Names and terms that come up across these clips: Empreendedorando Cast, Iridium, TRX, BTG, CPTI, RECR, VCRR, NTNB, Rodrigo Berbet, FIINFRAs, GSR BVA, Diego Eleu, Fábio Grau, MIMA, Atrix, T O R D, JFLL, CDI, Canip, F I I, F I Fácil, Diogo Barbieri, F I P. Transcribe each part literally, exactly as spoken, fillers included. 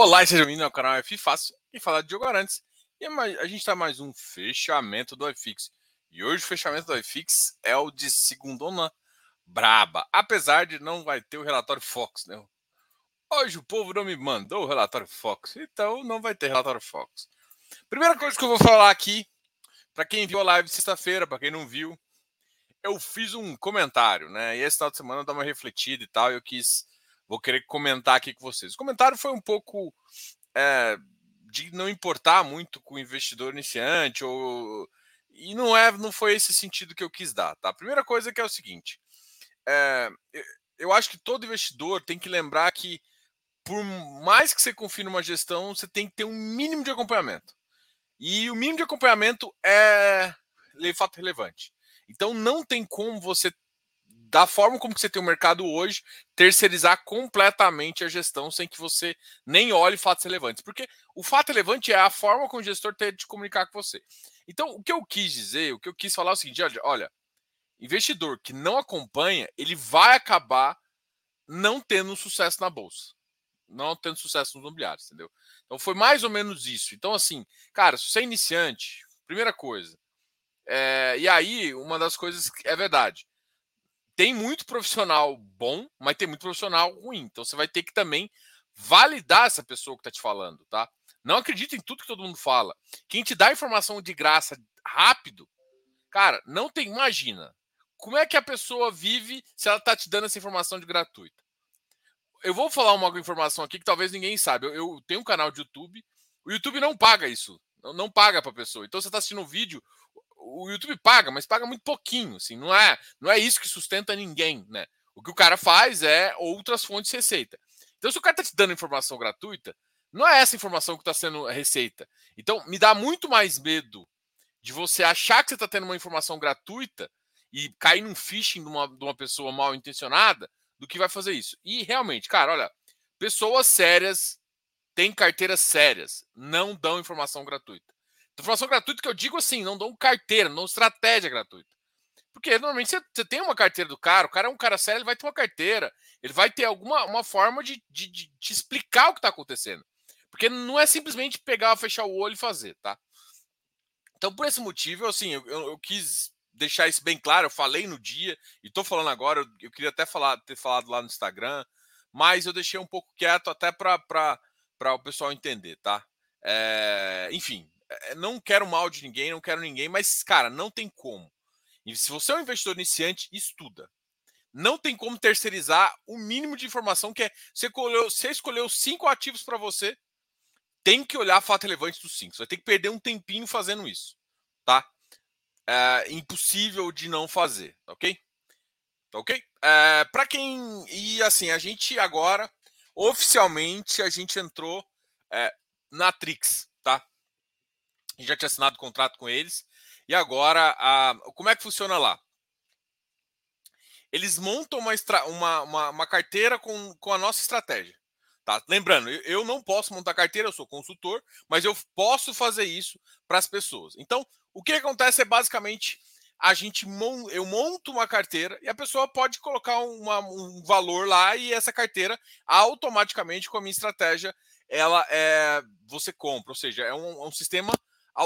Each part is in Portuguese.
Olá e sejam bem-vindos ao canal F I Fácil e falar de jogo Arantes. E a gente está mais um fechamento do iFix. E hoje o fechamento do iFix é o de Segundona Braba. Apesar de não vai ter o relatório Fox, né? Hoje o povo não me mandou o relatório Fox, então não vai ter relatório Fox. Primeira coisa que eu vou falar aqui, para quem viu a live sexta-feira, para quem não viu, eu fiz um comentário, né? E esse final de semana eu dava uma refletida e tal, eu quis... Vou querer comentar aqui com vocês. O comentário foi um pouco é, de não importar muito com o investidor iniciante, ou... e não, é, não foi esse sentido que eu quis dar. Tá? A primeira coisa que é o seguinte, é, eu acho que todo investidor tem que lembrar que, por mais que você confie numa gestão, você tem que ter um mínimo de acompanhamento. E o mínimo de acompanhamento é fato relevante. Então, não tem como você... Da forma como que você tem o mercado hoje, terceirizar completamente a gestão sem que você nem olhe fatos relevantes. Porque o fato relevante é a forma como o gestor tem de comunicar com você. Então, o que eu quis dizer, o que eu quis falar é o seguinte, olha, investidor que não acompanha, ele vai acabar não tendo sucesso na bolsa. Não tendo sucesso nos imobiliários, entendeu? Então, foi mais ou menos isso. Então, assim, cara, se você é iniciante, primeira coisa. É, e aí, uma das coisas que é verdade. Tem muito profissional bom, mas tem muito profissional ruim. Então, você vai ter que também validar essa pessoa que está te falando, tá? Não acredita em tudo que todo mundo fala. Quem te dá informação de graça rápido, cara, não tem... Imagina, como é que a pessoa vive se ela está te dando essa informação de gratuita? Eu vou falar uma informação aqui que talvez ninguém saiba. Eu, eu tenho um canal de YouTube. O YouTube não paga isso. Não, não paga para a pessoa. Então, você está assistindo um vídeo... O YouTube paga, mas paga muito pouquinho, assim, não é, não é isso que sustenta ninguém, né? O que o cara faz é outras fontes de receita. Então, se o cara tá te dando informação gratuita, não é essa informação que tá sendo receita. Então, me dá muito mais medo de você achar que você tá tendo uma informação gratuita e cair num phishing de uma, de uma pessoa mal intencionada do que vai fazer isso. E, realmente, cara, olha, pessoas sérias têm carteiras sérias, não dão informação gratuita. Informação gratuita que eu digo assim, não dão carteira, não estratégia gratuita. Porque normalmente você, você tem uma carteira do cara, o cara é um cara sério, ele vai ter uma carteira, ele vai ter alguma uma forma de, de, de, de explicar o que está acontecendo. Porque não é simplesmente pegar, fechar o olho e fazer, tá? Então, por esse motivo, assim, eu, eu, eu quis deixar isso bem claro, eu falei no dia, e estou falando agora, eu, eu queria até falar, ter falado lá no Instagram, mas eu deixei um pouco quieto até para o pessoal entender, tá? É, enfim... Não quero mal de ninguém, não quero ninguém, mas, cara, não tem como. E se você é um investidor iniciante, estuda. Não tem como terceirizar o mínimo de informação que é... Você escolheu, você escolheu cinco ativos para você, tem que olhar fato relevante dos cinco. Você vai ter que perder um tempinho fazendo isso, tá? É impossível de não fazer, tá ok? Tá ok? É, para quem... E, assim, a gente agora, oficialmente, a gente entrou é, na Atrix, tá? A gente já tinha assinado o contrato com eles. E agora, a... como é que funciona lá? Eles montam uma, estra... uma, uma, uma carteira com, com a nossa estratégia. Tá? Lembrando, eu não posso montar carteira, eu sou consultor, mas eu posso fazer isso para as pessoas. Então, o que acontece é basicamente, a gente mon... eu monto uma carteira e a pessoa pode colocar uma, um valor lá e essa carteira automaticamente com a minha estratégia, ela é... você compra. Ou seja, é um, é um sistema...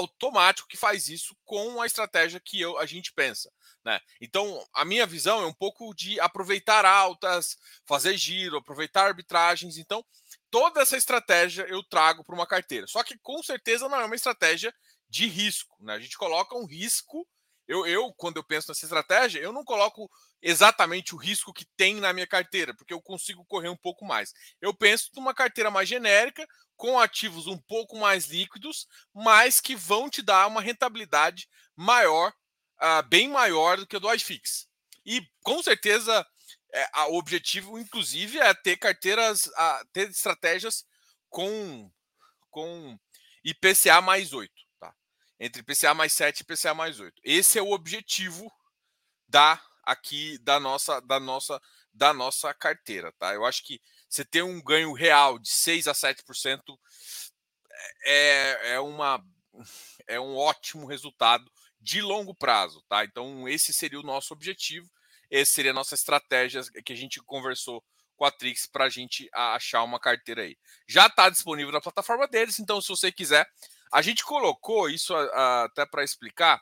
automático que faz isso com a estratégia que eu, a gente pensa, né? Então, a minha visão é um pouco de aproveitar altas, fazer giro, aproveitar arbitragens. Então, toda essa estratégia eu trago para uma carteira. Só que, com certeza, não é uma estratégia de risco, né? A gente coloca um risco. Eu, eu, quando eu penso nessa estratégia, eu não coloco exatamente o risco que tem na minha carteira, porque eu consigo correr um pouco mais. Eu penso numa carteira mais genérica, com ativos um pouco mais líquidos, mas que vão te dar uma rentabilidade maior, uh, bem maior do que a do iFix. E, com certeza, é, a, o objetivo, inclusive, é ter carteiras, uh, ter estratégias com, com I P C A mais oito. Entre I P C A mais sete e I P C A mais oito. Esse é o objetivo da, aqui, da, nossa, da, nossa, da nossa carteira. Tá? Eu acho que você ter um ganho real de seis por cento a sete por cento é, é, uma, é um ótimo resultado de longo prazo. Tá? Então, esse seria o nosso objetivo. Essa seria a nossa estratégia que a gente conversou com a Atrix para a gente achar uma carteira aí. Já está disponível na plataforma deles, então se você quiser, a gente colocou isso até para explicar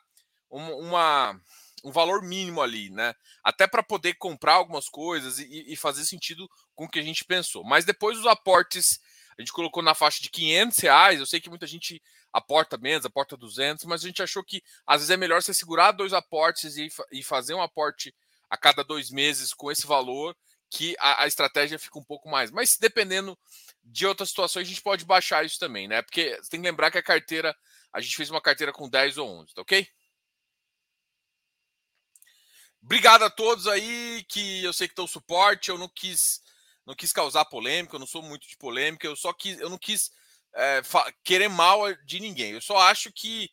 uma, um valor mínimo ali, né? Até para poder comprar algumas coisas e, e fazer sentido com o que a gente pensou. Mas depois os aportes, a gente colocou na faixa de quinhentos reais, eu sei que muita gente aporta menos, aporta duzentos, mas a gente achou que às vezes é melhor você segurar dois aportes e, e fazer um aporte a cada dois meses com esse valor, que a, a estratégia fica um pouco mais. Mas dependendo de outras situações, a gente pode baixar isso também, né? Porque você tem que lembrar que a carteira, a gente fez uma carteira com dez ou onze, tá ok? Obrigado a todos aí, que eu sei que estão suporte, eu não quis, não quis causar polêmica, eu não sou muito de polêmica, eu só quis, eu não quis é, querer mal de ninguém, eu só acho que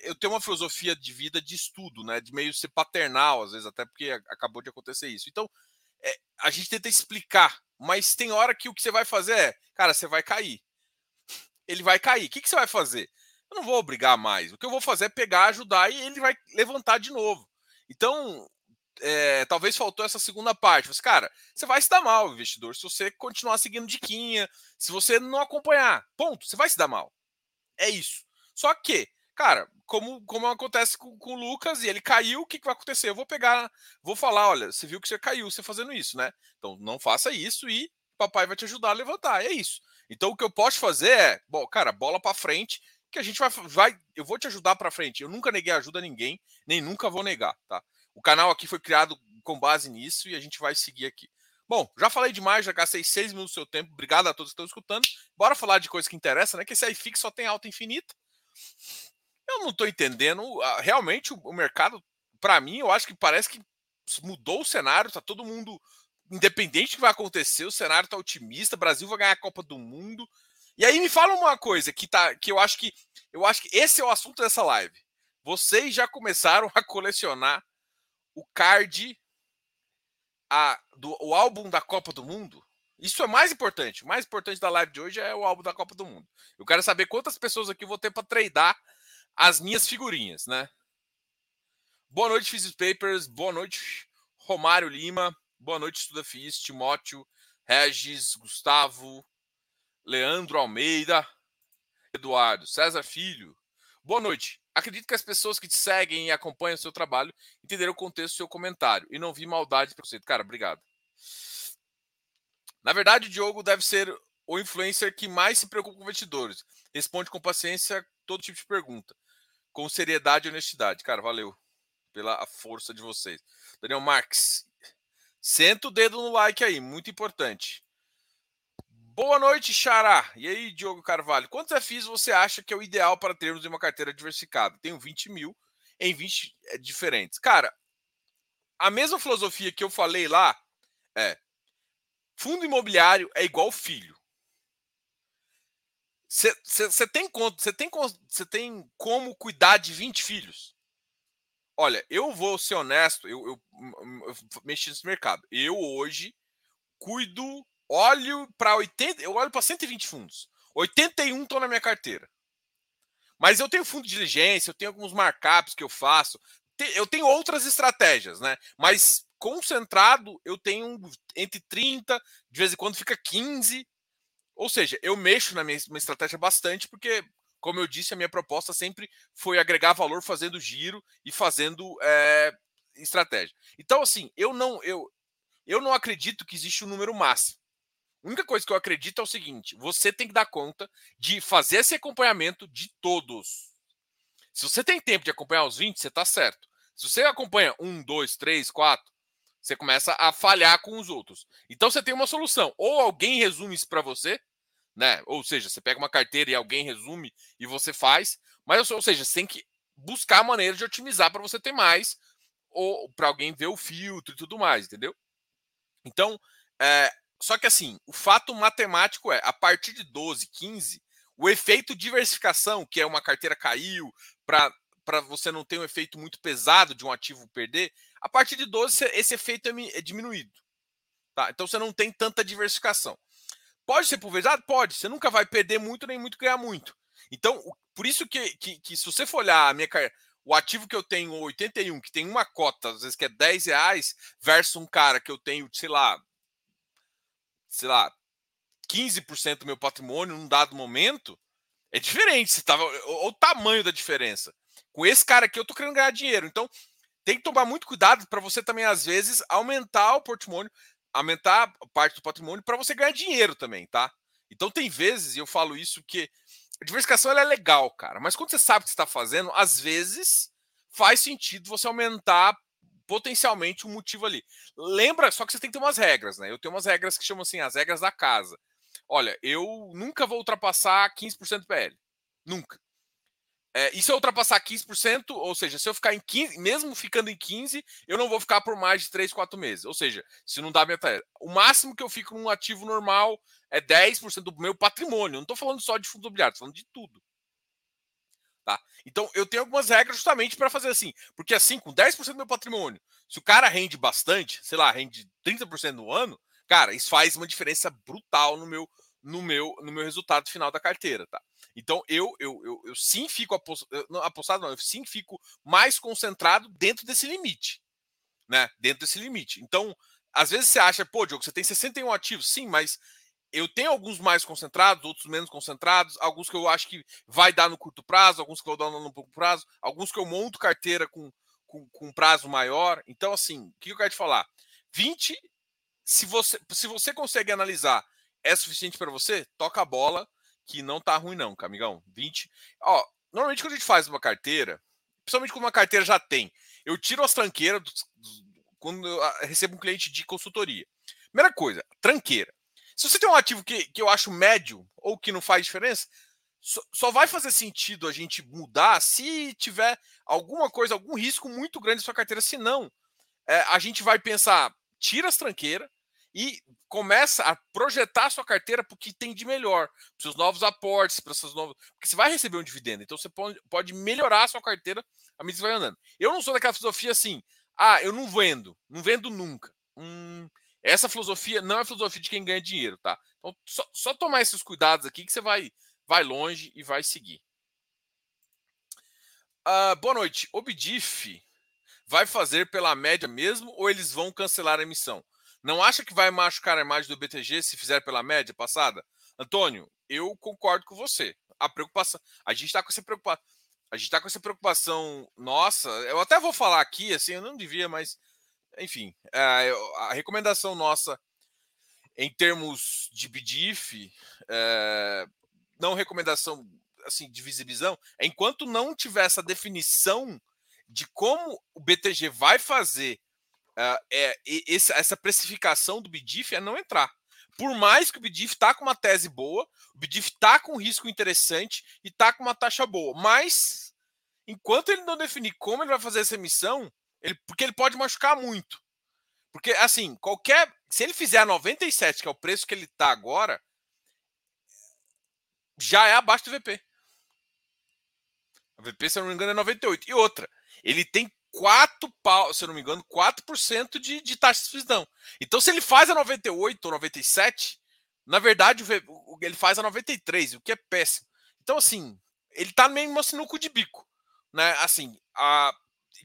eu tenho uma filosofia de vida de estudo, né, de meio ser paternal, às vezes, até porque acabou de acontecer isso. Então, é, a gente tenta explicar, mas tem hora que o que você vai fazer é, cara, você vai cair. Ele vai cair. O que, que você vai fazer? Eu não vou obrigar mais. O que eu vou fazer é pegar, ajudar e ele vai levantar de novo. Então, é, talvez faltou essa segunda parte. Mas, cara, você vai se dar mal, investidor, se você continuar seguindo diquinha, se você não acompanhar. Ponto. Você vai se dar mal. É isso. Só que, cara, como, como acontece com, com o Lucas, e ele caiu, o que, que vai acontecer? Eu vou pegar, vou falar, olha, você viu que você caiu, você fazendo isso, né? Então não faça isso e papai vai te ajudar a levantar, é isso. Então o que eu posso fazer é, bom, cara, bola para frente, que a gente vai, vai, eu vou te ajudar para frente. Eu nunca neguei ajuda a ninguém, nem nunca vou negar, tá? O canal aqui foi criado com base nisso e a gente vai seguir aqui. Bom, já falei demais, já gastei seis minutos do seu tempo, obrigado a todos que estão escutando. Bora falar de coisa que interessa, né? Que esse iFix só tem alta infinita. Eu não estou entendendo, realmente o mercado, para mim, eu acho que parece que mudou o cenário, está todo mundo, independente do que vai acontecer, o cenário está otimista, o Brasil vai ganhar a Copa do Mundo. E aí me fala uma coisa, que, tá, que, eu acho que eu acho que esse é o assunto dessa live. Vocês já começaram a colecionar o card, a, do, o álbum da Copa do Mundo? Isso é mais importante, o mais importante da live de hoje é o álbum da Copa do Mundo. Eu quero saber quantas pessoas aqui vou ter para tradar as minhas figurinhas, né? Boa noite, Physis Papers. Boa noite, Romário Lima. Boa noite, Estuda Fis, Timóteo, Regis, Gustavo, Leandro Almeida, Eduardo, César Filho. Boa noite. Acredito que as pessoas que te seguem e acompanham o seu trabalho entenderam o contexto do seu comentário e não vi maldade para você. Cara, obrigado. Na verdade, o Diogo deve ser o influencer que mais se preocupa com investidores. Responde com paciência todo tipo de pergunta, com seriedade e honestidade. Cara, valeu pela força de vocês. Daniel Marques, senta o dedo no like aí, muito importante. Boa noite, Xará. E aí, Diogo Carvalho, quantos F Is você acha que é o ideal para termos uma carteira diversificada? Tenho vinte mil em vinte diferentes. Cara, a mesma filosofia que eu falei lá é: fundo imobiliário é igual filho. Você tem, tem, tem como cuidar de vinte filhos? Olha, eu vou ser honesto, eu, eu, eu mexi nesse mercado. Eu hoje cuido, olho para oitenta, eu olho para cento e vinte fundos. oitenta e um estão na minha carteira. Mas eu tenho fundo de diligência, eu tenho alguns markups que eu faço, eu tenho outras estratégias, né? Mas concentrado, eu tenho entre trinta, de vez em quando fica quinze. Ou seja, eu mexo na minha estratégia bastante porque, como eu disse, a minha proposta sempre foi agregar valor fazendo giro e fazendo é, estratégia. Então, assim, eu não, eu, eu não acredito que existe um número máximo. A única coisa que eu acredito é o seguinte: você tem que dar conta de fazer esse acompanhamento de todos. Se você tem tempo de acompanhar os vinte, você está certo. Se você acompanha um, dois, três, quatro, você começa a falhar com os outros. Então você tem uma solução. Ou alguém resume isso para você, né? Ou seja, você pega uma carteira e alguém resume e você faz. Mas, ou seja, você tem que buscar a maneira de otimizar para você ter mais, ou para alguém ver o filtro e tudo mais, entendeu? Então, é... só que assim, o fato matemático é, a partir de doze, quinze, o efeito diversificação, que é uma carteira caiu, para para você não ter um efeito muito pesado de um ativo perder, a partir de doze esse efeito é diminuído. Tá? Então você não tem tanta diversificação. Pode ser pulverizado? Pode. Você nunca vai perder muito, nem muito ganhar muito. Então, por isso que, que, que se você for olhar a minha, o ativo que eu tenho, oitenta e um, que tem uma cota, às vezes que é dez reais, versus um cara que eu tenho, sei lá, sei lá, quinze por cento do meu patrimônio num dado momento, é diferente. Se tava, o, o tamanho da diferença. Com esse cara aqui eu tô querendo ganhar dinheiro. Então, tem que tomar muito cuidado para você também, às vezes, aumentar o patrimônio, aumentar a parte do patrimônio para você ganhar dinheiro também, tá? Então, tem vezes, e eu falo isso, que a diversificação ela é legal, cara. Mas quando você sabe o que você está fazendo, às vezes faz sentido você aumentar potencialmente um motivo ali. Lembra, só que você tem que ter umas regras, né? Eu tenho umas regras que chamam assim, as regras da casa. Olha, eu nunca vou ultrapassar quinze por cento do P L. Nunca. É, e se eu ultrapassar quinze por cento, ou seja, se eu ficar em quinze, mesmo ficando em quinze, eu não vou ficar por mais de três, quatro meses. Ou seja, se não dá minha tarefa. O máximo que eu fico num ativo normal é dez por cento do meu patrimônio. Eu não estou falando só de fundos imobiliários, estou falando de tudo. Tá? Então, eu tenho algumas regras justamente para fazer assim. Porque assim, com dez por cento do meu patrimônio, se o cara rende bastante, sei lá, rende trinta por cento no ano, cara, isso faz uma diferença brutal no meu, no meu, no meu resultado final da carteira, tá? Então, eu, eu, eu, eu sim fico apostado, não, apostado não, eu sim fico mais concentrado dentro desse limite, né? Dentro desse limite. Então, às vezes você acha, pô, Diogo, você tem sessenta e um ativos, sim, mas eu tenho alguns mais concentrados, outros menos concentrados, alguns que eu acho que vai dar no curto prazo, alguns que eu vou dar no pouco prazo, alguns que eu monto carteira com, com, com prazo maior. Então, assim, o que eu quero te falar? vinte, se você, se você consegue analisar, é suficiente para você, toca a bola, que não tá ruim não, camigão. vinte. Ó, normalmente quando a gente faz uma carteira, principalmente quando uma carteira já tem, eu tiro as tranqueiras do, do, quando eu recebo um cliente de consultoria. Primeira coisa, tranqueira. Se você tem um ativo que, que eu acho médio ou que não faz diferença, só, só vai fazer sentido a gente mudar se tiver alguma coisa, algum risco muito grande na sua carteira. Se não, é, a gente vai pensar, tira as tranqueiras e começa a projetar a sua carteira para o que tem de melhor, para os seus novos aportes, para seus novos... Porque você vai receber um dividendo, então você pode, pode melhorar a sua carteira à medida que vai andando. Eu não sou daquela filosofia assim, ah, eu não vendo, não vendo nunca. Hum... Essa filosofia não é a filosofia de quem ganha dinheiro, tá? Então, só, só tomar esses cuidados aqui que você vai, vai longe e vai seguir. Uh, boa noite. O B D I F vai fazer pela média mesmo ou eles vão cancelar a emissão? Não acha que vai machucar a imagem do B T G se fizer pela média passada? Antônio, eu concordo com você. A preocupação... A gente está com essa preocupação... A gente está com essa preocupação... Nossa, eu até vou falar aqui, assim, eu não devia, mas... Enfim, a recomendação nossa em termos de B D I F, é, não recomendação assim, de visibilidade, é enquanto não tiver essa definição de como o B T G vai fazer é, essa precificação do B D I F, é não entrar. Por mais que o B D I F está com uma tese boa, o B D I F está com um risco interessante e está com uma taxa boa, mas enquanto ele não definir como ele vai fazer essa emissão, Ele, porque ele pode machucar muito. Porque, assim, qualquer... Se ele fizer a noventa e sete, que é o preço que ele está agora, já é abaixo do V P. A V P, se eu não me engano, é noventa e oito. E outra, ele tem quatro, se eu não me engano, quatro por cento de, de taxa de subscrição. Então, se ele faz a noventa e oito ou noventa e sete, na verdade, ele faz a noventa e três, o que é péssimo. Então, assim, ele está meio assim no cu de bico. Né? Assim, a...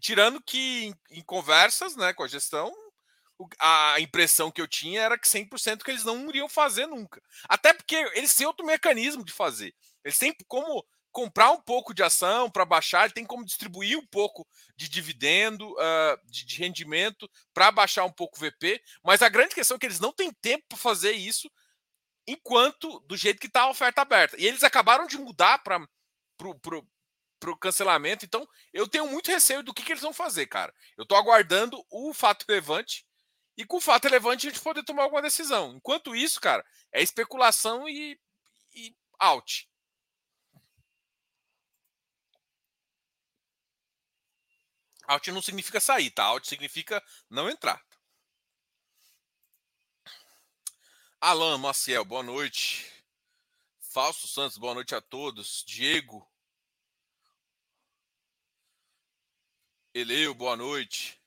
Tirando que em, em conversas, né, com a gestão, o, a impressão que eu tinha era que cem por cento que eles não iriam fazer nunca. Até porque eles têm outro mecanismo de fazer. Eles têm como comprar um pouco de ação para baixar, eles têm como distribuir um pouco de dividendo, uh, de, de rendimento para baixar um pouco o V P. Mas a grande questão é que eles não têm tempo para fazer isso enquanto do jeito que está a oferta aberta. E eles acabaram de mudar para o... para o cancelamento, então eu tenho muito receio do que, que eles vão fazer, cara. Eu estou aguardando o fato relevante e com o fato relevante a gente poder tomar alguma decisão. Enquanto isso, cara, é especulação e, e out. Out não significa sair, tá? Out significa não entrar. Alan Maciel, boa noite. Fausto Santos, boa noite a todos. Diego Eleu, boa noite.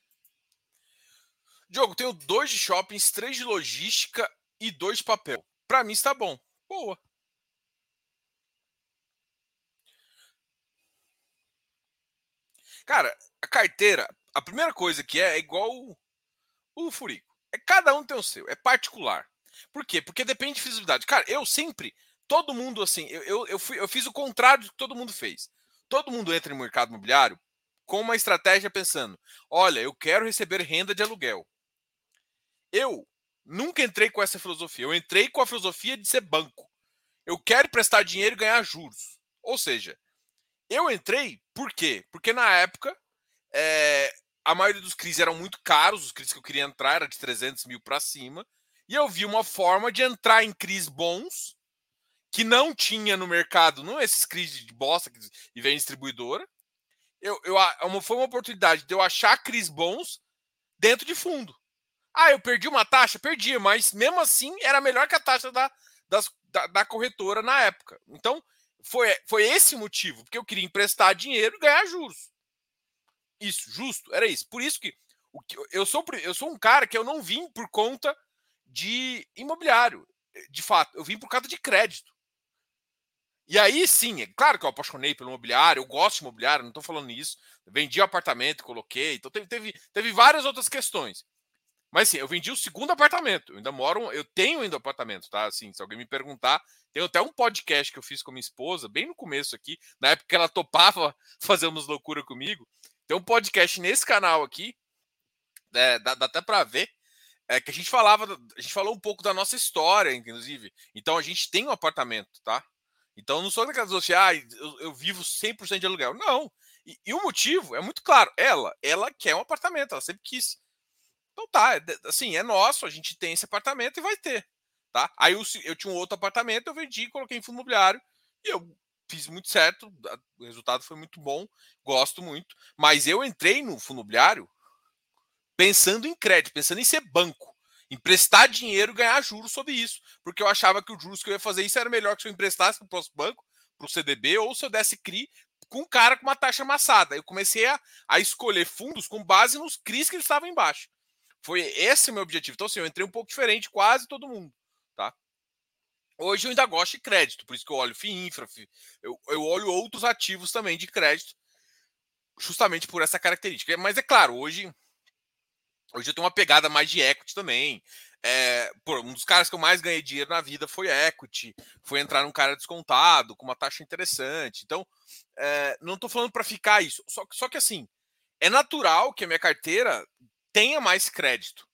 Diogo, tenho dois de shoppings, três de logística e dois de papel. Para mim está bom. Boa. Cara, a carteira, a primeira coisa que é, é igual o, o furico. É cada um tem o seu, é particular. Por quê? Porque depende de visibilidade. Cara, eu sempre, todo mundo assim, eu, eu, eu, fui, eu fiz o contrário do que todo mundo fez. Todo mundo entra no mercado imobiliário com uma estratégia pensando, olha, eu quero receber renda de aluguel. Eu nunca entrei com essa filosofia. Eu entrei com a filosofia de ser banco. Eu quero prestar dinheiro e ganhar juros. Ou seja, eu entrei por quê? Porque na época é, a maioria dos C R Is eram muito caros. Os C R Is que eu queria entrar eram de trezentos mil para cima. E eu vi uma forma de entrar em C R Is bons que não tinha no mercado. Não esses C R Is de bosta que vem distribuidora. Eu, eu, foi uma oportunidade de eu achar C R Is bons dentro de fundo. Ah, eu perdi uma taxa? Perdi, mas mesmo assim era melhor que a taxa da, das, da, da corretora na época. Então, foi, foi esse motivo, porque eu queria emprestar dinheiro e ganhar juros. Isso, justo, era isso. Por isso que eu sou, eu sou um cara que eu não vim por conta de imobiliário, de fato. Eu vim por conta de crédito. E aí sim, é claro que eu apaixonei pelo imobiliário, eu gosto de imobiliário, não estou falando isso. Vendi o apartamento, coloquei, então teve, teve, teve várias outras questões. Mas sim, eu vendi o segundo apartamento, eu ainda moro, eu tenho ainda apartamento, tá? Assim, se alguém me perguntar, tem até um podcast que eu fiz com a minha esposa, bem no começo aqui, na época que ela topava fazer umas loucuras comigo. Tem um podcast nesse canal aqui, é, dá, dá até para ver. É que a gente falava, a gente falou um pouco da nossa história, inclusive. Então a gente tem um apartamento, tá? Então não sou daquelas pessoas que, ah, eu, eu vivo cem por cento de aluguel. Não. E, e o motivo é muito claro. Ela, ela quer um apartamento, ela sempre quis. Então tá, assim, é nosso, a gente tem esse apartamento e vai ter, tá? Aí eu, eu tinha um outro apartamento, eu vendi, coloquei em fundo imobiliário e eu fiz muito certo, o resultado foi muito bom, gosto muito. Mas eu entrei no fundo imobiliário pensando em crédito, pensando em ser banco, emprestar dinheiro e ganhar juros sobre isso, porque eu achava que os juros que eu ia fazer isso era melhor que se eu emprestasse para o próximo banco, para o C D B, ou se eu desse C R I com um cara com uma taxa amassada. Eu comecei a, a escolher fundos com base nos C R Is que eles estavam embaixo. Foi esse o meu objetivo. Então, assim, eu entrei um pouco diferente, quase todo mundo, tá? Hoje eu ainda gosto de crédito, por isso que eu olho FIINFRA, eu, eu olho outros ativos também de crédito, justamente por essa característica. Mas é claro, hoje, hoje eu tenho uma pegada mais de equity também. É, por, um dos caras que eu mais ganhei dinheiro na vida foi equity, foi entrar num cara descontado, com uma taxa interessante. Então, é, não estou falando para ficar isso. Só, só que, assim, é natural que a minha carteira tenha mais crédito.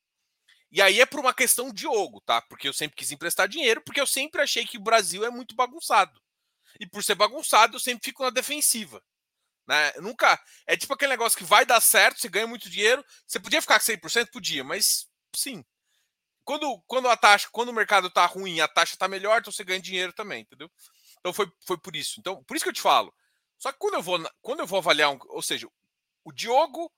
E aí é por uma questão de jogo, tá? Porque eu sempre quis emprestar dinheiro, porque eu sempre achei que o Brasil é muito bagunçado. E por ser bagunçado, eu sempre fico na defensiva, né? Eu nunca... É tipo aquele negócio que vai dar certo, você ganha muito dinheiro, você podia ficar com cem por cento? Podia, mas sim. Quando, quando a taxa, quando o mercado tá ruim, a taxa tá melhor, então você ganha dinheiro também, entendeu? Então foi, foi por isso. Então, por isso que eu te falo. Só que quando eu vou, quando eu vou avaliar, um, ou seja, o Diogo...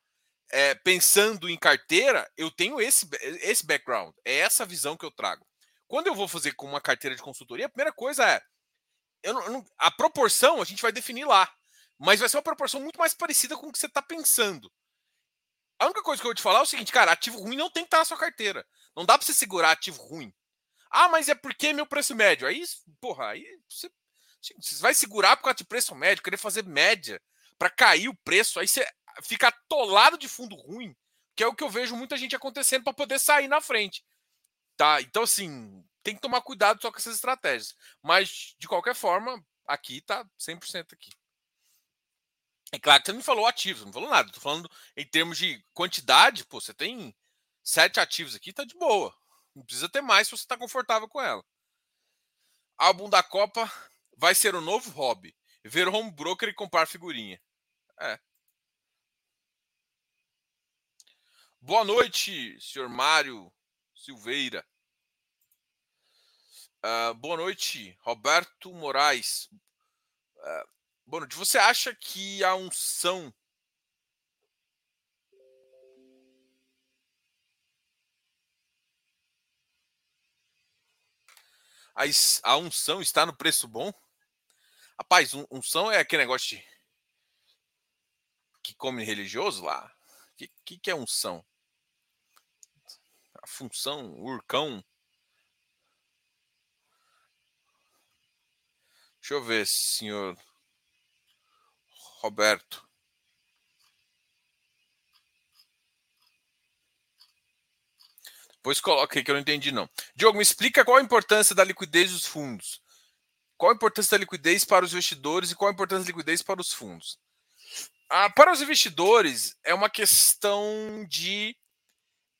É, pensando em carteira, eu tenho esse, esse background, é essa visão que eu trago. Quando eu vou fazer com uma carteira de consultoria, a primeira coisa é, eu não, eu não, a proporção a gente vai definir lá, mas vai ser uma proporção muito mais parecida com o que você está pensando. A única coisa que eu vou te falar é o seguinte, cara, ativo ruim não tem que estar na sua carteira. Não dá para você segurar ativo ruim. Ah, mas é porque meu preço médio. Aí, porra, aí você, você vai segurar por causa de preço médio, querer fazer média para cair o preço, aí você fica atolado de fundo ruim, que é o que eu vejo muita gente acontecendo para poder sair na frente, tá? Então, assim, tem que tomar cuidado só com essas estratégias. Mas, de qualquer forma, aqui tá cem por cento aqui. É claro que você não me falou ativos, não falou nada. Tô falando em termos de quantidade, pô, você tem sete ativos aqui, tá de boa. Não precisa ter mais se você tá confortável com ela. Álbum da Copa vai ser o novo hobby. Ver home broker e comprar figurinha. É. Boa noite, senhor Mário Silveira. Uh, boa noite, Roberto Moraes. Uh, boa noite. Você acha que a unção... A, a unção está no preço bom? Rapaz, un, unção é aquele negócio de... que come religioso lá? O que, que, que é unção? A função, o urcão. Deixa eu ver, senhor Roberto. Pois coloca aí que eu não entendi, não. Diogo, me explica qual a importância da liquidez dos fundos. Qual a importância da liquidez para os investidores e qual a importância da liquidez para os fundos? Ah, para os investidores, é uma questão de,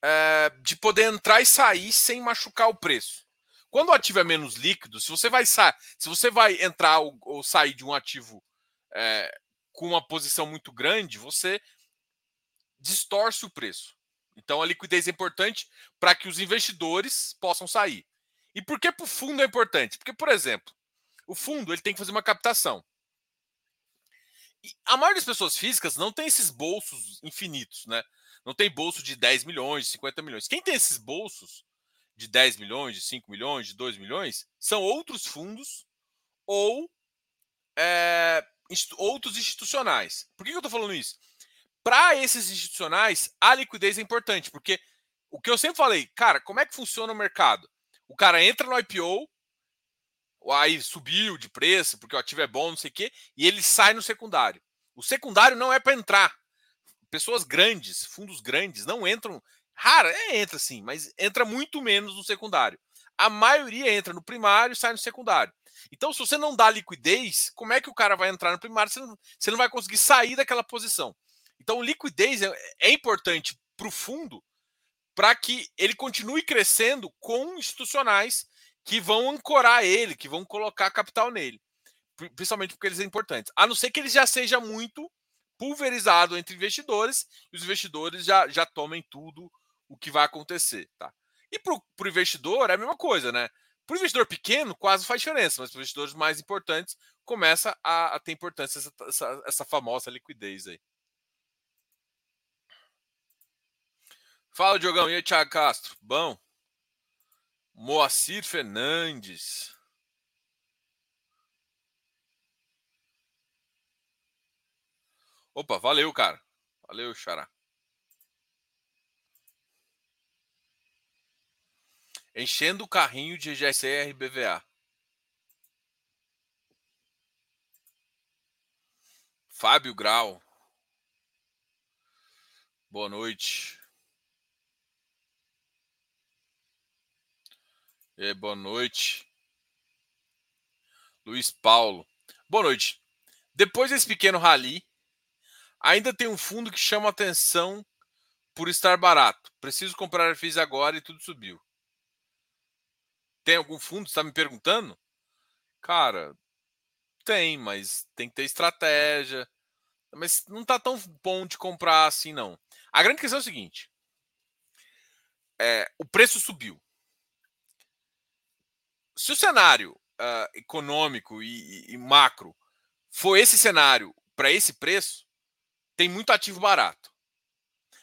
é, de poder entrar e sair sem machucar o preço. Quando o ativo é menos líquido, se você vai, sa- se você vai entrar ou, ou sair de um ativo é, com uma posição muito grande, você distorce o preço. Então, a liquidez é importante para que os investidores possam sair. E por que para o fundo é importante? Porque, por exemplo, o fundo ele tem que fazer uma captação. E a maioria das pessoas físicas não tem esses bolsos infinitos, né? Não tem bolso de dez milhões, de cinquenta milhões. Quem tem esses bolsos de dez milhões, de cinco milhões, de dois milhões, são outros fundos ou é, outros institucionais. Por que eu estou falando isso? Para esses institucionais, a liquidez é importante, porque o que eu sempre falei, cara, como é que funciona o mercado? O cara entra no I P O, aí subiu de preço, porque o ativo é bom, não sei o quê, e ele sai no secundário. O secundário não é para entrar. Pessoas grandes, fundos grandes, não entram. Rara, é, entra sim, mas entra muito menos no secundário. A maioria entra no primário e sai no secundário. Então, se você não dá liquidez, como é que o cara vai entrar no primário? Você não, você não vai conseguir sair daquela posição. Então, liquidez é importante para o fundo para que ele continue crescendo com institucionais que vão ancorar ele, que vão colocar capital nele, principalmente porque eles são importantes. A não ser que ele já seja muito pulverizado entre investidores e os investidores já, já tomem tudo o que vai acontecer. Tá? E para o investidor é a mesma coisa, né? Para o investidor pequeno quase faz diferença, mas para os investidores mais importantes começa a, a ter importância essa, essa, essa famosa liquidez aí. Fala, Diogão. E aí, Thiago Castro? Bom. Moacir Fernandes. Opa, valeu, cara. Valeu, xará. Enchendo o carrinho de G S R B V A. Fábio Grau. Boa noite. E boa noite, Luiz Paulo. Boa noite. Depois desse pequeno rally, ainda tem um fundo que chama atenção por estar barato. Preciso comprar I F I X agora e tudo subiu. Tem algum fundo? Você está me perguntando? Cara, tem, mas tem que ter estratégia. Mas não está tão bom de comprar assim, não. A grande questão é o seguinte. É, o preço subiu. Se o cenário uh, econômico e, e macro for esse cenário para esse preço, tem muito ativo barato.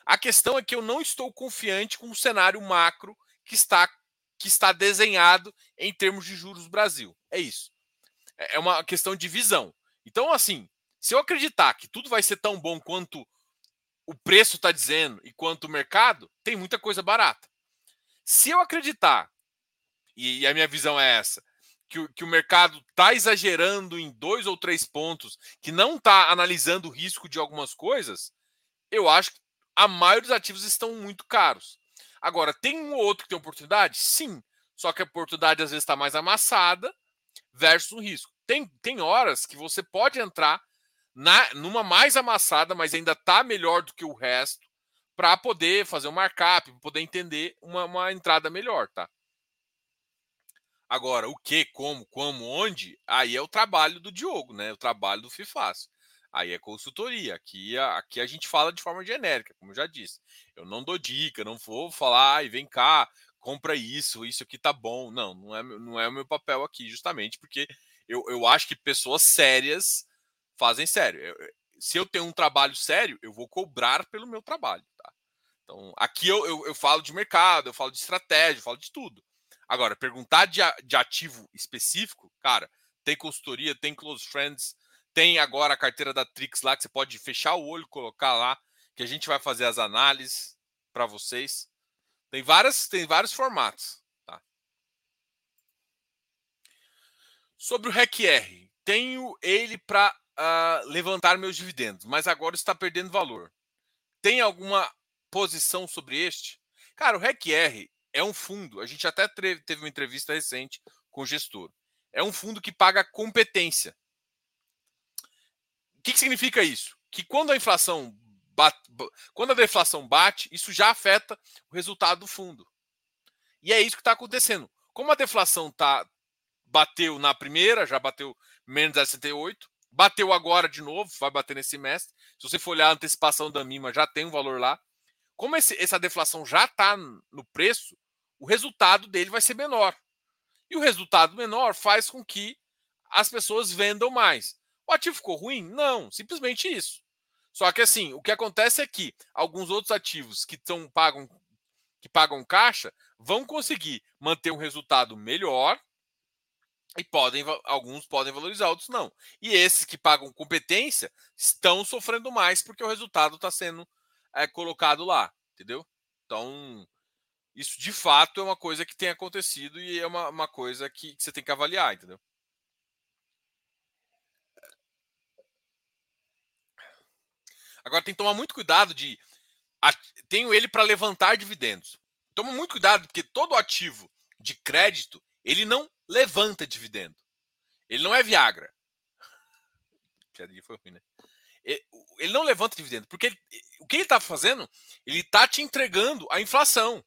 A questão é que eu não estou confiante com o cenário macro que está, que está desenhado em termos de juros do Brasil. É isso. É uma questão de visão. Então, assim, se eu acreditar que tudo vai ser tão bom quanto o preço está dizendo e quanto o mercado, tem muita coisa barata. Se eu acreditar, e a minha visão é essa, que o, que o mercado está exagerando em dois ou três pontos, que não está analisando o risco de algumas coisas, eu acho que a maioria dos ativos estão muito caros. Agora, tem um ou outro que tem oportunidade? Sim. Só que a oportunidade às vezes está mais amassada versus o risco. Tem, tem horas que você pode entrar na, numa mais amassada, mas ainda está melhor do que o resto, para poder fazer um markup, para poder entender uma, uma entrada melhor, tá? Agora, o que, como, como, onde, aí é o trabalho do Diogo, né? O trabalho do Fifácio. Aí é consultoria. Aqui, aqui a gente fala de forma genérica, como eu já disse. Eu não dou dica, não vou falar, ai, vem cá, compra isso, isso aqui tá bom. Não, não é, não é o meu papel aqui, justamente porque eu, eu acho que pessoas sérias fazem sério. Eu, se eu tenho um trabalho sério, eu vou cobrar pelo meu trabalho, tá? Então, aqui eu, eu, eu falo de mercado, eu falo de estratégia, eu falo de tudo. Agora, perguntar de, de ativo específico, cara, tem consultoria, tem close friends, tem agora a carteira da Atrix lá, que você pode fechar o olho, colocar lá, que a gente vai fazer as análises para vocês. Tem, várias, tem vários formatos. Tá? Sobre o R E C R, tenho ele para uh, levantar meus dividendos, mas agora está perdendo valor. Tem alguma posição sobre este? Cara, o R E C R... é um fundo, a gente até teve uma entrevista recente com o gestor, é um fundo que paga competência. O que, que significa isso? Que quando a inflação bate, quando a deflação bate, isso já afeta o resultado do fundo. E é isso que está acontecendo. Como a deflação tá, bateu na primeira, já bateu menos zero vírgula sessenta e oito, bateu agora de novo, vai bater nesse semestre. Se você for olhar a antecipação da MIMA, já tem um valor lá. Como esse, essa deflação já está no preço, o resultado dele vai ser menor. E o resultado menor faz com que as pessoas vendam mais. O ativo ficou ruim? Não, simplesmente isso. Só que assim, o que acontece é que alguns outros ativos que, tão, pagam, que pagam caixa vão conseguir manter um resultado melhor e podem, alguns podem valorizar, outros não. E esses que pagam competência estão sofrendo mais porque o resultado está sendo é colocado lá, entendeu? Então, isso de fato é uma coisa que tem acontecido e é uma, uma coisa que, que você tem que avaliar, entendeu? Agora, tem que tomar muito cuidado de... Tenho ele para levantar dividendos. Toma muito cuidado, porque todo ativo de crédito, ele não levanta dividendo. Ele não é Viagra. Foi ruim, né? Ele não levanta dividendo, porque ele, o que ele está fazendo, ele está te entregando a inflação.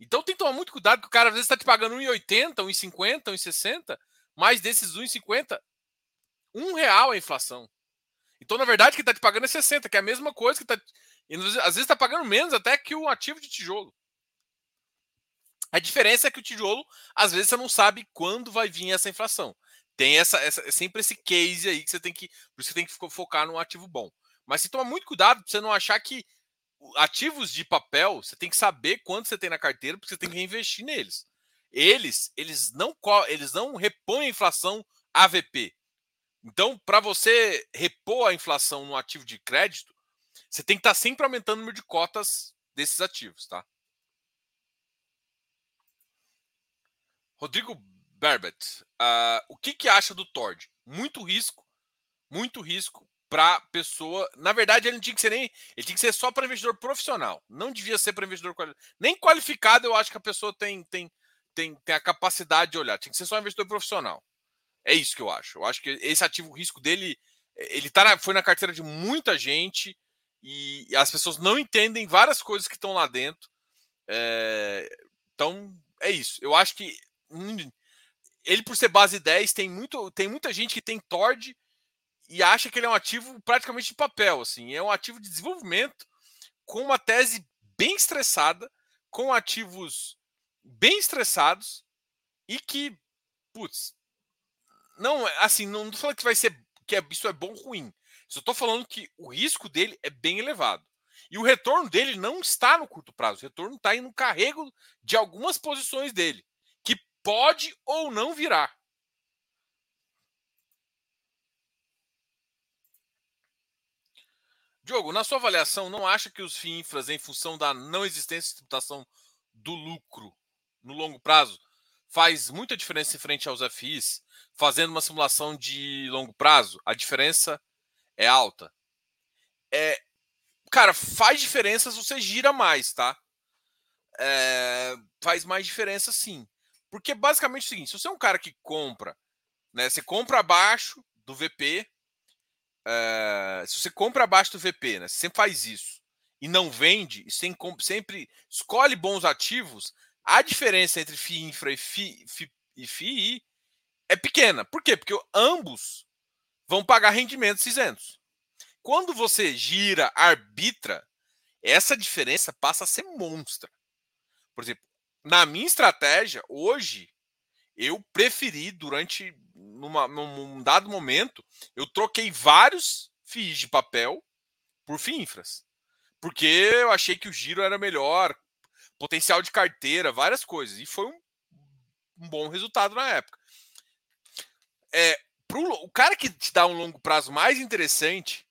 Então tem que tomar muito cuidado, que o cara às vezes está te pagando um real e oitenta, um real e cinquenta, um real e sessenta, mas desses um real e cinquenta, um real é a inflação. Então, na verdade, o que está te pagando é sessenta, que é a mesma coisa que está... Às vezes está pagando menos até que o ativo de tijolo. A diferença é que o tijolo, às vezes, você não sabe quando vai vir essa inflação. Tem essa, essa, sempre esse case aí que você tem que, por isso que tem que focar num ativo bom. Mas você toma muito cuidado para você não achar que ativos de papel, você tem que saber quanto você tem na carteira, porque você tem que reinvestir neles. Eles, eles, não, eles não repõem a inflação A V P. Então, para você repor a inflação no ativo de crédito, você tem que estar sempre aumentando o número de cotas desses ativos, tá? Rodrigo Berbet, uh, o que que acha do T O R D? Muito risco, muito risco para pessoa. Na verdade, ele não tinha que ser nem, ele tinha que ser só para investidor profissional. Não devia ser para investidor qualificado. Nem qualificado, eu acho que a pessoa tem, tem, tem, tem a capacidade de olhar. Tinha que ser só investidor profissional. É isso que eu acho. Eu acho que esse ativo, o risco dele, ele tá na, foi na carteira de muita gente e, e as pessoas não entendem várias coisas que estão lá dentro. É, então, é isso. Eu acho que ele, por ser base dez, tem, muito, tem muita gente que tem T O R D e acha que ele é um ativo praticamente de papel, assim, é um ativo de desenvolvimento com uma tese bem estressada, com ativos bem estressados e que, putz, não, assim, não estou falando que vai ser que isso é bom ou ruim, só estou falando que o risco dele é bem elevado e o retorno dele não está no curto prazo, o retorno está no carrego de algumas posições dele. Pode ou não virar. Diogo, na sua avaliação, não acha que os FIINFRAs, em função da não existência de tributação do lucro no longo prazo, faz muita diferença em frente aos F Is? Fazendo uma simulação de longo prazo, a diferença é alta. É, cara, faz diferença se você gira mais, tá? É, faz mais diferença, sim. Porque basicamente é o seguinte, se você é um cara que compra, né, você compra abaixo do V P, uh, se você compra abaixo do V P, né, você sempre faz isso, e não vende, e sempre escolhe bons ativos, a diferença entre FIINFRA e F I I, e F I I é pequena. Por quê? Porque ambos vão pagar rendimentos isentos. Quando você gira, arbitra, essa diferença passa a ser monstra. Por exemplo, na minha estratégia, hoje, eu preferi, durante numa, num dado momento, eu troquei vários F Is de papel por FIINFRAs, porque eu achei que o giro era melhor, potencial de carteira, várias coisas, e foi um, um bom resultado na época. É, pro, o cara que te dá um longo prazo mais interessante,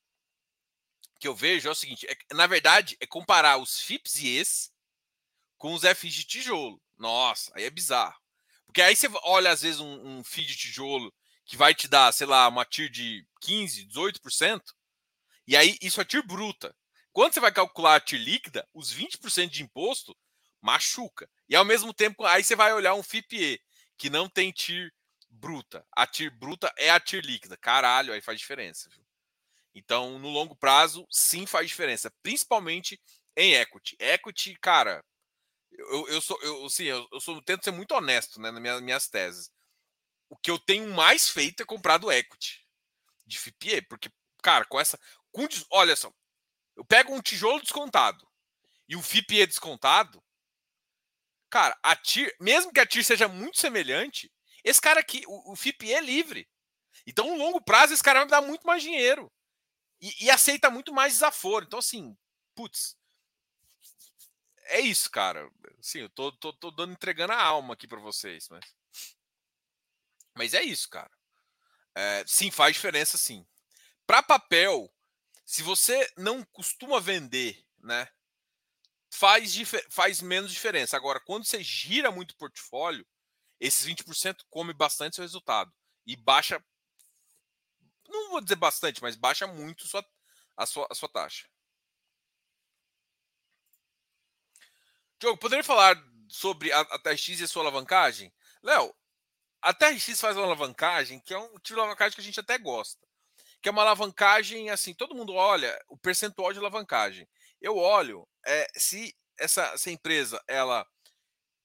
que eu vejo, é o seguinte, é, na verdade, é comparar os F I Ps e esses, com os F Is de tijolo. Nossa, aí é bizarro. Porque aí você olha, às vezes, um, um F I I de tijolo que vai te dar, sei lá, uma T I R de quinze por cento, dezoito por cento, e aí isso é T I R bruta. Quando você vai calcular a T I R líquida, os vinte por cento de imposto machuca. E ao mesmo tempo, aí você vai olhar um F I P E, que não tem TIR bruta. A TIR bruta é a TIR líquida. Caralho, aí faz diferença, viu? Então, no longo prazo, sim, faz diferença. Principalmente em equity. Equity, cara, eu, eu sou, eu, assim, eu, eu sou, tento ser muito honesto, né, nas minhas, minhas teses. O que eu tenho mais feito é comprado equity de F I P E, porque, cara, com essa... Com, olha só, eu pego um tijolo descontado e um F I P E descontado, cara, a TIR, mesmo que a TIR seja muito semelhante, esse cara aqui, o, o F I P E é livre. Então, no longo prazo, esse cara vai me dar muito mais dinheiro. E, e aceita muito mais desaforo. Então, assim, putz, é isso, cara. Assim, eu tô, tô, tô dando, entregando a alma aqui pra vocês. Mas, mas é isso, cara. É, sim, faz diferença, sim. Pra papel, se você não costuma vender, né, faz, faz menos diferença. Agora, quando você gira muito o portfólio, esses vinte por cento come bastante seu resultado. E baixa... Não vou dizer bastante, mas baixa muito sua, a, sua, a sua taxa. Diogo, poderia falar sobre a, a T R X e a sua alavancagem? Léo, a T R X faz uma alavancagem que é um tipo de alavancagem que a gente até gosta. Que é uma alavancagem, assim, todo mundo olha o percentual de alavancagem. Eu olho é, se essa, essa empresa, ela,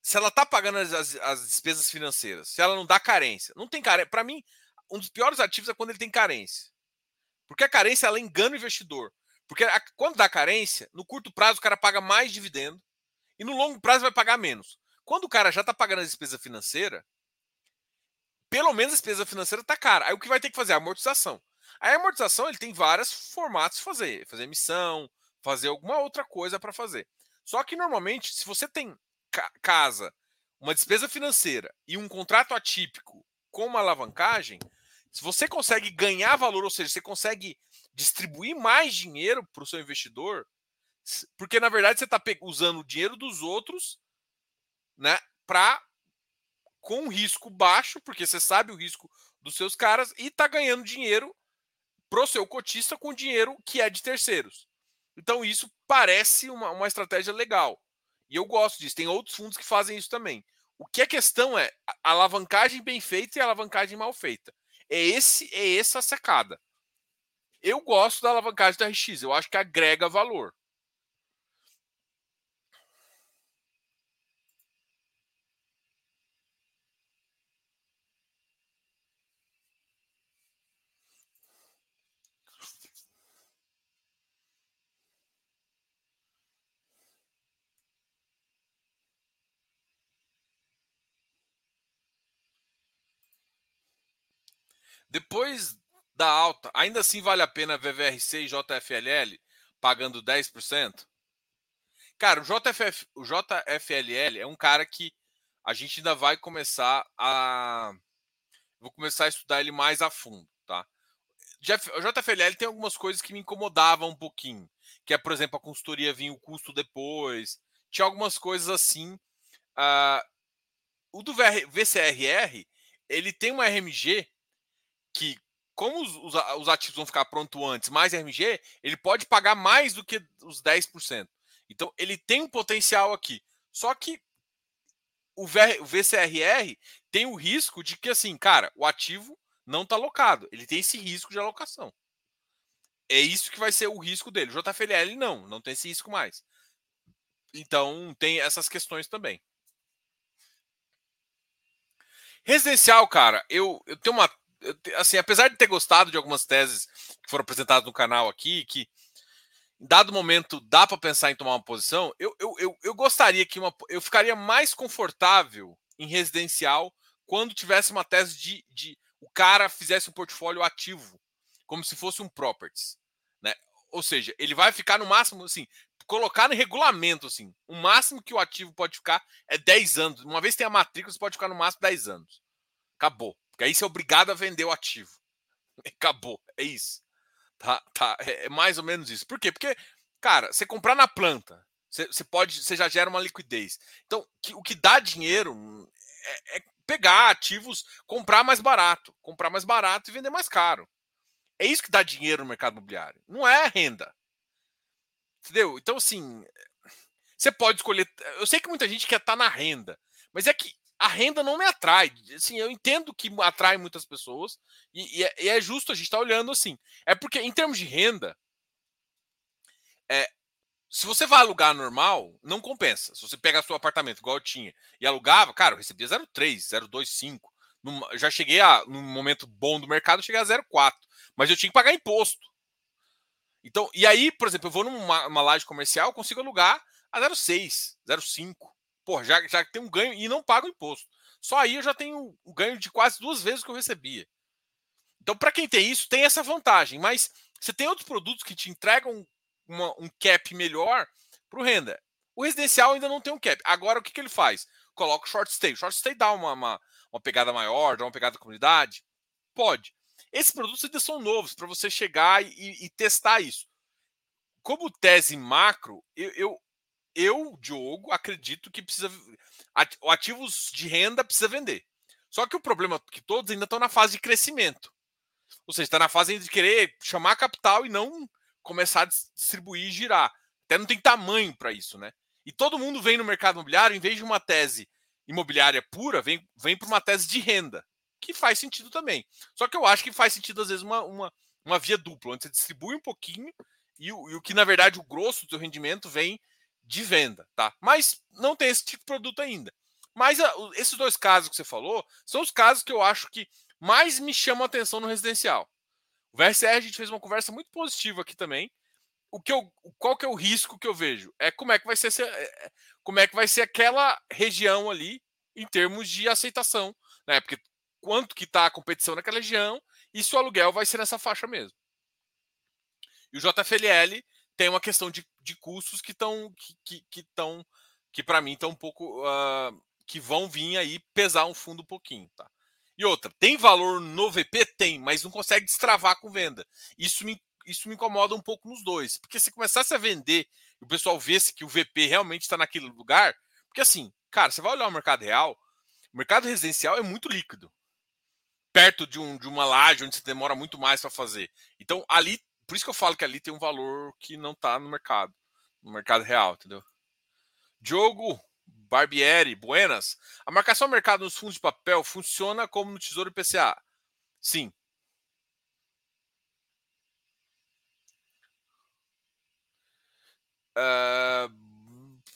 se ela está pagando as, as despesas financeiras, se ela não dá carência. Não tem carência. Para mim, um dos piores ativos é quando ele tem carência. Porque a carência, ela engana o investidor. Porque a, quando dá carência, no curto prazo o cara paga mais dividendo e no longo prazo vai pagar menos. Quando o cara já está pagando a despesa financeira, pelo menos a despesa financeira está cara. Aí o que vai ter que fazer? A amortização. A amortização, ele tem vários formatos de fazer. Fazer emissão, fazer alguma outra coisa para fazer. Só que normalmente, se você tem ca- casa, uma despesa financeira e um contrato atípico com uma alavancagem, se você consegue ganhar valor, ou seja, você consegue distribuir mais dinheiro para o seu investidor, porque, na verdade, você está usando o dinheiro dos outros, né, pra, com um risco baixo, porque você sabe o risco dos seus caras, e está ganhando dinheiro para o seu cotista com dinheiro que é de terceiros. Então, isso parece uma, uma estratégia legal. E eu gosto disso. Tem outros fundos que fazem isso também. O que é questão é a alavancagem bem feita e a alavancagem mal feita. É, esse, é essa a sacada. Eu gosto da alavancagem da R X. Eu acho que agrega valor. Depois da alta, ainda assim vale a pena V V R C e J F L L pagando dez por cento? Cara, o, J F F, o J F L L é um cara que a gente ainda vai começar a... Vou começar a estudar ele mais a fundo, tá? O J F L L tem algumas coisas que me incomodavam um pouquinho. Que é, por exemplo, a consultoria vinha o custo depois. Tinha algumas coisas assim. Uh... O do V C R R, ele tem uma R M G... que como os, os, os ativos vão ficar pronto antes, mais R M G, ele pode pagar mais do que os dez por cento. Então, ele tem um potencial aqui. Só que o, v, o V C R R tem o risco de que, assim, cara, o ativo não está alocado. Ele tem esse risco de alocação. É isso que vai ser o risco dele. O J F L L não, não tem esse risco mais. Então, tem essas questões também. Residencial, cara, eu, eu tenho uma... Assim, apesar de ter gostado de algumas teses que foram apresentadas no canal aqui, que em dado momento dá para pensar em tomar uma posição, eu, eu, eu, eu gostaria que uma, eu ficaria mais confortável em residencial quando tivesse uma tese de, de o cara fizesse um portfólio ativo, como se fosse um properties, né? Ou seja, ele vai ficar no máximo, assim, colocar no regulamento, assim, o máximo que o ativo pode ficar é dez anos. Uma vez que tem a matrícula, você pode ficar no máximo dez anos. Acabou. Porque aí você é obrigado a vender o ativo. Acabou. É isso. Tá, tá, é mais ou menos isso. Por quê? Porque, cara, você comprar na planta, você, você, pode, você já gera uma liquidez. Então, que, o que dá dinheiro é, é pegar ativos, comprar mais barato. Comprar mais barato e vender mais caro. É isso que dá dinheiro no mercado imobiliário. Não é a renda. Entendeu? Então, assim, Você pode escolher... Eu sei que muita gente quer estar na renda, mas é que a renda não me atrai. Assim, eu entendo que atrai muitas pessoas e, e é justo a gente estar olhando assim. É porque, em termos de renda, é, se você vai alugar normal, não compensa. Se você pega seu apartamento, igual eu tinha, e alugava, cara, eu recebia zero vírgula três, zero vírgula vinte e cinco. Já cheguei a, num momento bom do mercado, eu cheguei a zero vírgula quatro. Mas eu tinha que pagar imposto. Então, e aí, por exemplo, eu vou numa uma laje comercial, consigo alugar a zero vírgula seis, zero vírgula cinco. Porra, já, já tem um ganho e não pago imposto. Só aí eu já tenho um ganho de quase duas vezes o que eu recebia. Então, para quem tem isso, tem essa vantagem. Mas você tem outros produtos que te entregam uma, um cap melhor para o renda. O residencial ainda não tem um cap. Agora, o que, que ele faz? Coloca o short stay. O short stay dá uma, uma, uma pegada maior, dá uma pegada da comunidade. Pode. Esses produtos ainda são novos para você chegar e, e testar isso. Como tese macro, eu, eu, eu Diogo, acredito que precisa ativos de renda precisa vender. Só que o problema é que todos ainda estão na fase de crescimento. Ou seja, está na fase de querer chamar capital e não começar a distribuir e girar. Até não tem tamanho para isso, né? E todo mundo vem no mercado imobiliário, em vez de uma tese imobiliária pura, vem, vem para uma tese de renda. Que faz sentido também. Só que eu acho que faz sentido, às vezes, uma, uma, uma via dupla, onde você distribui um pouquinho e o, e o que, na verdade, o grosso do seu rendimento vem de venda, tá? Mas não tem esse tipo de produto ainda. Mas a, esses dois casos que você falou são os casos que eu acho que mais me chamam a atenção no residencial. O V R C R, a gente fez uma conversa muito positiva aqui também. O que eu, qual que é o risco que eu vejo? É como é que vai ser, como é que vai ser aquela região ali em termos de aceitação, né? Porque quanto que está a competição naquela região e se o aluguel vai ser nessa faixa mesmo. E o J F L L tem uma questão de, de custos que estão, que, que, que, que para mim estão um pouco, uh, que vão vir aí pesar um fundo um pouquinho. Tá? E outra, tem valor no V P? Tem, mas não consegue destravar com venda. Isso me, isso me incomoda um pouco nos dois, porque se começasse a vender e o pessoal visse que o V P realmente está naquele lugar, porque assim, cara, você vai olhar o mercado real, o mercado residencial é muito líquido. Perto de, um, de uma laje onde você demora muito mais para fazer. Então, ali, por isso que eu falo que ali tem um valor que não está no mercado, no mercado real, entendeu? Diogo Barbieri, buenas. A marcação ao mercado nos fundos de papel funciona como no Tesouro I P C A? Sim. Uh...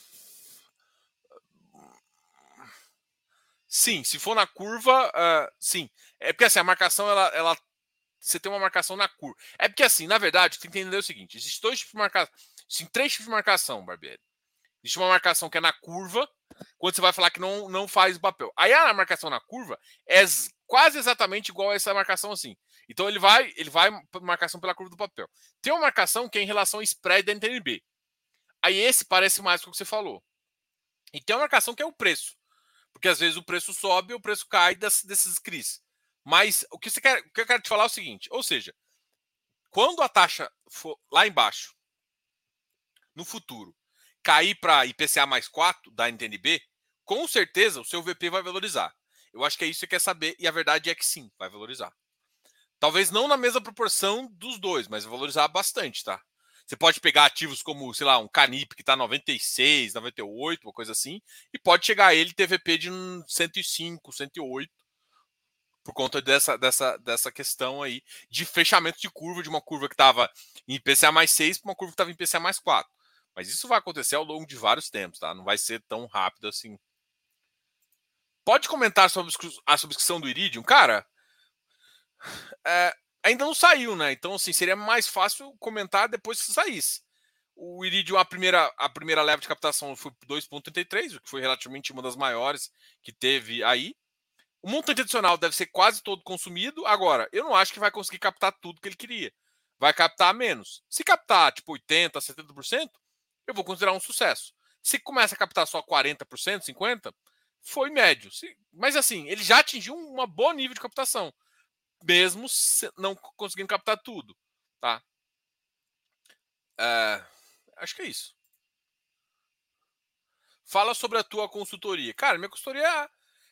Sim, se for na curva, uh, sim. É porque assim, a marcação, ela, ela, você tem uma marcação na curva. É porque assim, na verdade, tem que entender o seguinte. Existem dois tipos de marcação. Existem três tipos de marcação, Barbieri. Existe uma marcação que é na curva, quando você vai falar que não, não faz o papel. Aí a marcação na curva é quase exatamente igual a essa marcação assim. Então ele vai, ele vai marcação pela curva do papel. Tem uma marcação que é em relação ao spread da N T N B. Aí esse parece mais com o que você falou. E tem uma marcação que é o preço. Porque às vezes o preço sobe ou o preço cai das, desses C R Is. Mas o que, você quer, o que eu quero te falar é o seguinte, ou seja, quando a taxa for lá embaixo, no futuro, cair para I P C A mais quatro da N T N B, com certeza o seu V P vai valorizar. Eu acho que é isso que você quer saber e a verdade é que sim, vai valorizar. Talvez não na mesma proporção dos dois, mas vai valorizar bastante, tá? Você pode pegar ativos como, sei lá, um Canip que está noventa e seis, noventa e oito, uma coisa assim, e pode chegar a ele ter V P de cento e cinco, cento e oito, por conta dessa, dessa, dessa questão aí de fechamento de curva, de uma curva que estava em I P C A mais seis para uma curva que estava em I P C A mais quatro. Mas isso vai acontecer ao longo de vários tempos, tá? Não vai ser tão rápido assim. Pode comentar sobre a subscrição do Iridium? Cara, é, ainda não saiu, né? Então, assim, seria mais fácil comentar depois que saísse. O Iridium, a primeira, a primeira leva de captação foi dois vírgula trinta e três, o que foi relativamente uma das maiores que teve aí. O montante adicional deve ser quase todo consumido. Agora, eu não acho que vai conseguir captar tudo que ele queria. Vai captar menos. Se captar, tipo, oitenta por cento, setenta por cento, eu vou considerar um sucesso. Se começa a captar só quarenta por cento, cinquenta por cento, foi médio. Mas, assim, ele já atingiu um bom nível de captação. Mesmo não conseguindo captar tudo. Tá? É, acho que é isso. Fala sobre a tua consultoria. Cara, minha consultoria...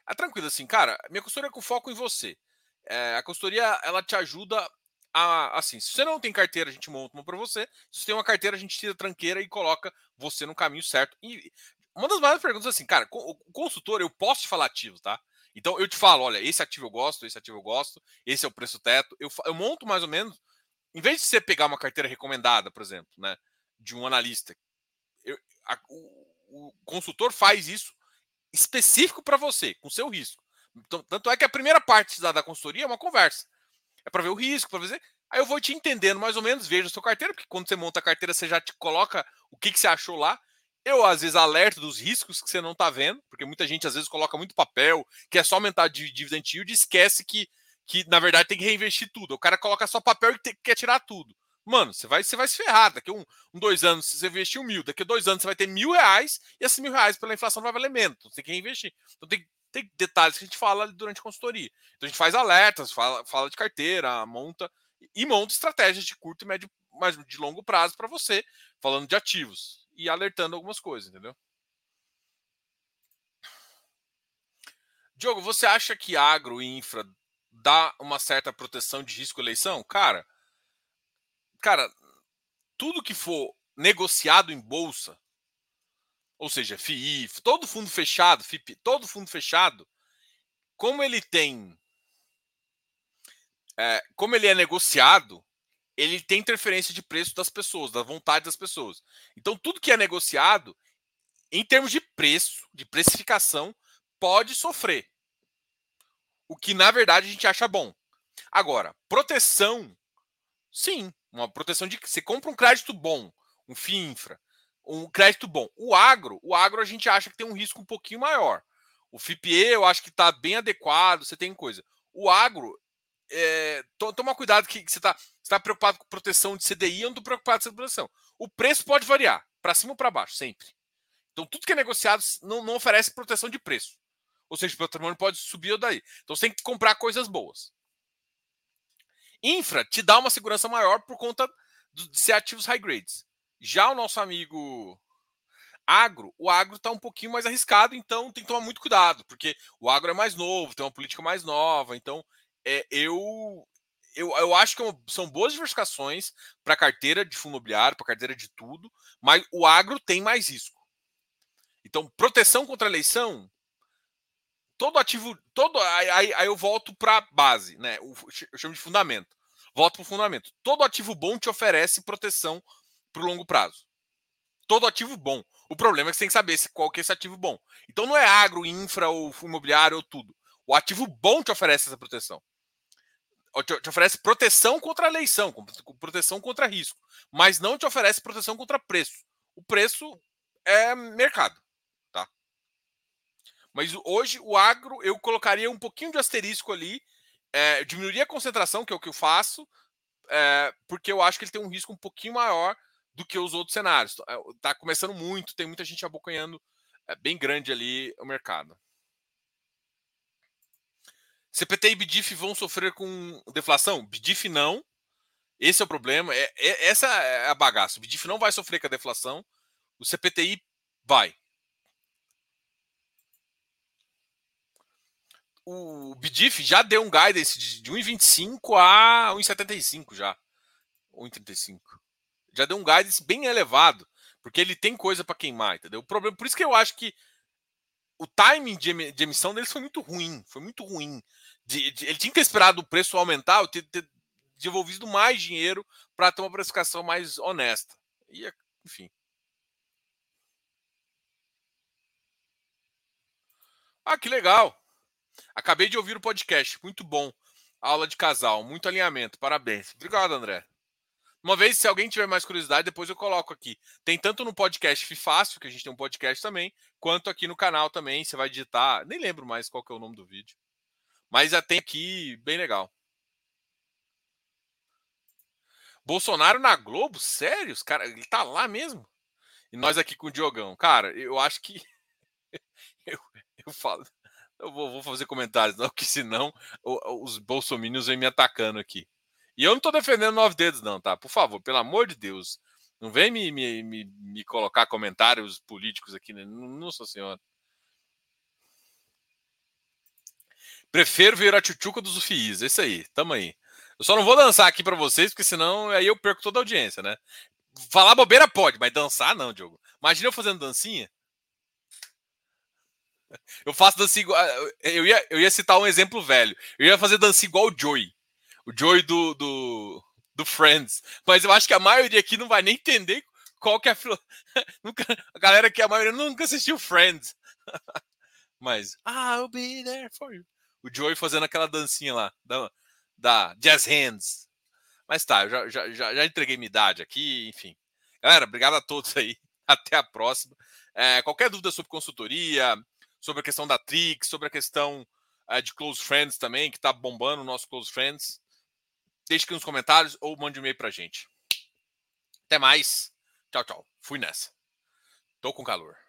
É tranquilo, assim, cara, minha consultoria é com foco em você. É, a consultoria, ela te ajuda a, assim, se você não tem carteira, a gente monta uma para você. Se você tem uma carteira, a gente tira a tranqueira e coloca você no caminho certo. E uma das maiores perguntas é assim, cara, o consultor, eu posso te falar ativos, tá? Então eu te falo, olha, esse ativo eu gosto, esse ativo eu gosto, esse é o preço teto. Eu, eu monto mais ou menos, em vez de você pegar uma carteira recomendada, por exemplo, né, de um analista, eu, a, o, o consultor faz isso específico para você, com seu risco. Então, tanto é que a primeira parte da, da consultoria é uma conversa. É para ver o risco, para ver. Aí eu vou te entendendo mais ou menos, vejo a sua carteira, porque quando você monta a carteira, você já te coloca o que, que você achou lá. Eu, às vezes, alerto dos riscos que você não está vendo, porque muita gente, às vezes, coloca muito papel, que é só aumentar a dividend yield e esquece que, que, na verdade, tem que reinvestir tudo. O cara coloca só papel e tem, quer tirar tudo. Mano, você vai, você vai se ferrar. Daqui a um, um, dois anos, você investiu mil. Daqui a dois anos, você vai ter mil reais e esses mil reais pela inflação vai valer menos. Então, você tem que reinvestir. Então, tem, tem detalhes que a gente fala durante a consultoria. Então, a gente faz alertas, fala, fala de carteira, monta e monta estratégias de curto e médio, mas de longo prazo para você, falando de ativos. E alertando algumas coisas, entendeu? Diogo, você acha que agro e infra dá uma certa proteção de risco eleição? Cara, cara, tudo que for negociado em bolsa, ou seja, F I I, todo fundo fechado, F I P, todo fundo fechado, como ele tem, é, como ele é negociado, ele tem interferência de preço das pessoas, da vontade das pessoas. Então, tudo que é negociado, em termos de preço, de precificação, pode sofrer. O que, na verdade, a gente acha bom. Agora, proteção, sim. Uma proteção de que você compra um crédito bom, um FIINFRA, um crédito bom. O agro, o agro a gente acha que tem um risco um pouquinho maior. O F I P E eu acho que está bem adequado, você tem coisa. O agro... É, toma cuidado que você está tá preocupado com proteção de C D I, eu não estou preocupado com proteção. O preço pode variar, para cima ou para baixo, sempre. Então, tudo que é negociado não, não oferece proteção de preço. Ou seja, o patrimônio pode subir ou daí. Então, você tem que comprar coisas boas. Infra te dá uma segurança maior por conta de ser ativos high grades. Já o nosso amigo agro, o agro está um pouquinho mais arriscado, então tem que tomar muito cuidado, porque o agro é mais novo, tem uma política mais nova, então... É, eu, eu, eu acho que são boas diversificações para carteira de fundo imobiliário, para carteira de tudo, mas o agro tem mais risco. Então, proteção contra a eleição, todo ativo, todo, aí, aí eu volto para a base, né? Eu chamo de fundamento. Volto para o fundamento. Todo ativo bom te oferece proteção para o longo prazo. Todo ativo bom. O problema é que você tem que saber qual que é esse ativo bom. Então, não é agro, infra, ou imobiliário, ou tudo. O ativo bom te oferece essa proteção. Te oferece proteção contra a eleição, proteção contra risco, mas não te oferece proteção contra preço. O preço é mercado, tá? Mas hoje o agro eu colocaria um pouquinho de asterisco ali, é, diminuiria a concentração, que é o que eu faço, é, porque eu acho que ele tem um risco um pouquinho maior do que os outros cenários. Tá começando muito, tem muita gente abocanhando, é, bem grande ali o mercado. C P T I e B D I F vão sofrer com deflação? B D I F não. Esse é o problema. É, é, essa é a bagaça. O B D I F não vai sofrer com a deflação. O C P T I vai. O B D I F já deu um guidance de, de um vírgula vinte e cinco a um vírgula setenta e cinco já. um vírgula trinta e cinco. Já deu um guidance bem elevado. Porque ele tem coisa para queimar, entendeu? O problema, por isso que eu acho que o timing de emissão deles foi muito ruim. Foi muito ruim. De, de, ele tinha que ter esperado o preço aumentar, ter, ter devolvido mais dinheiro para ter uma precificação mais honesta. E, enfim. Ah, que legal. Acabei de ouvir o podcast. Muito bom. Aula de casal. Muito alinhamento. Parabéns. Obrigado, André. Uma vez, se alguém tiver mais curiosidade, depois eu coloco aqui. Tem tanto no podcast Fifácio, que a gente tem um podcast também, quanto aqui no canal também. Você vai digitar, nem lembro mais qual que é o nome do vídeo. Mas já tem aqui, bem legal. Bolsonaro na Globo? Sério? Os cara, ele tá lá mesmo? E nós aqui com o Diogão. Cara, eu acho que... eu, eu falo... Eu vou, vou fazer comentários, não, porque senão os bolsominions vêm me atacando aqui. E eu não tô defendendo nove dedos, não, tá? Por favor, pelo amor de Deus. Não vem me, me, me, me colocar comentários políticos aqui, né? Nossa Senhora. Prefiro ver a tchutchuca dos U F Is. É isso aí, tamo aí. Eu só não vou dançar aqui para vocês, porque senão aí eu perco toda a audiência, né? Falar bobeira pode, mas dançar não, Diogo. Imagina eu fazendo dancinha. Eu faço dancinha igual... Eu ia, eu ia citar um exemplo velho. Eu ia fazer dancinha igual o Joey. O Joey do, do, do Friends. Mas eu acho que a maioria aqui não vai nem entender qual que é a... Filo... A galera que a maioria nunca assistiu Friends. Mas... I'll be there for you. O Joey fazendo aquela dancinha lá. Da, da Jazz Hands. Mas tá, eu já, já, já entreguei minha idade aqui. Enfim. Galera, obrigado a todos aí. Até a próxima. É, qualquer dúvida sobre consultoria... Sobre a questão da Atrix, sobre a questão uh, de Close Friends também, que está bombando o nosso Close Friends. Deixe aqui nos comentários ou mande um e-mail para a gente. Até mais. Tchau, tchau. Fui nessa. Tô com calor.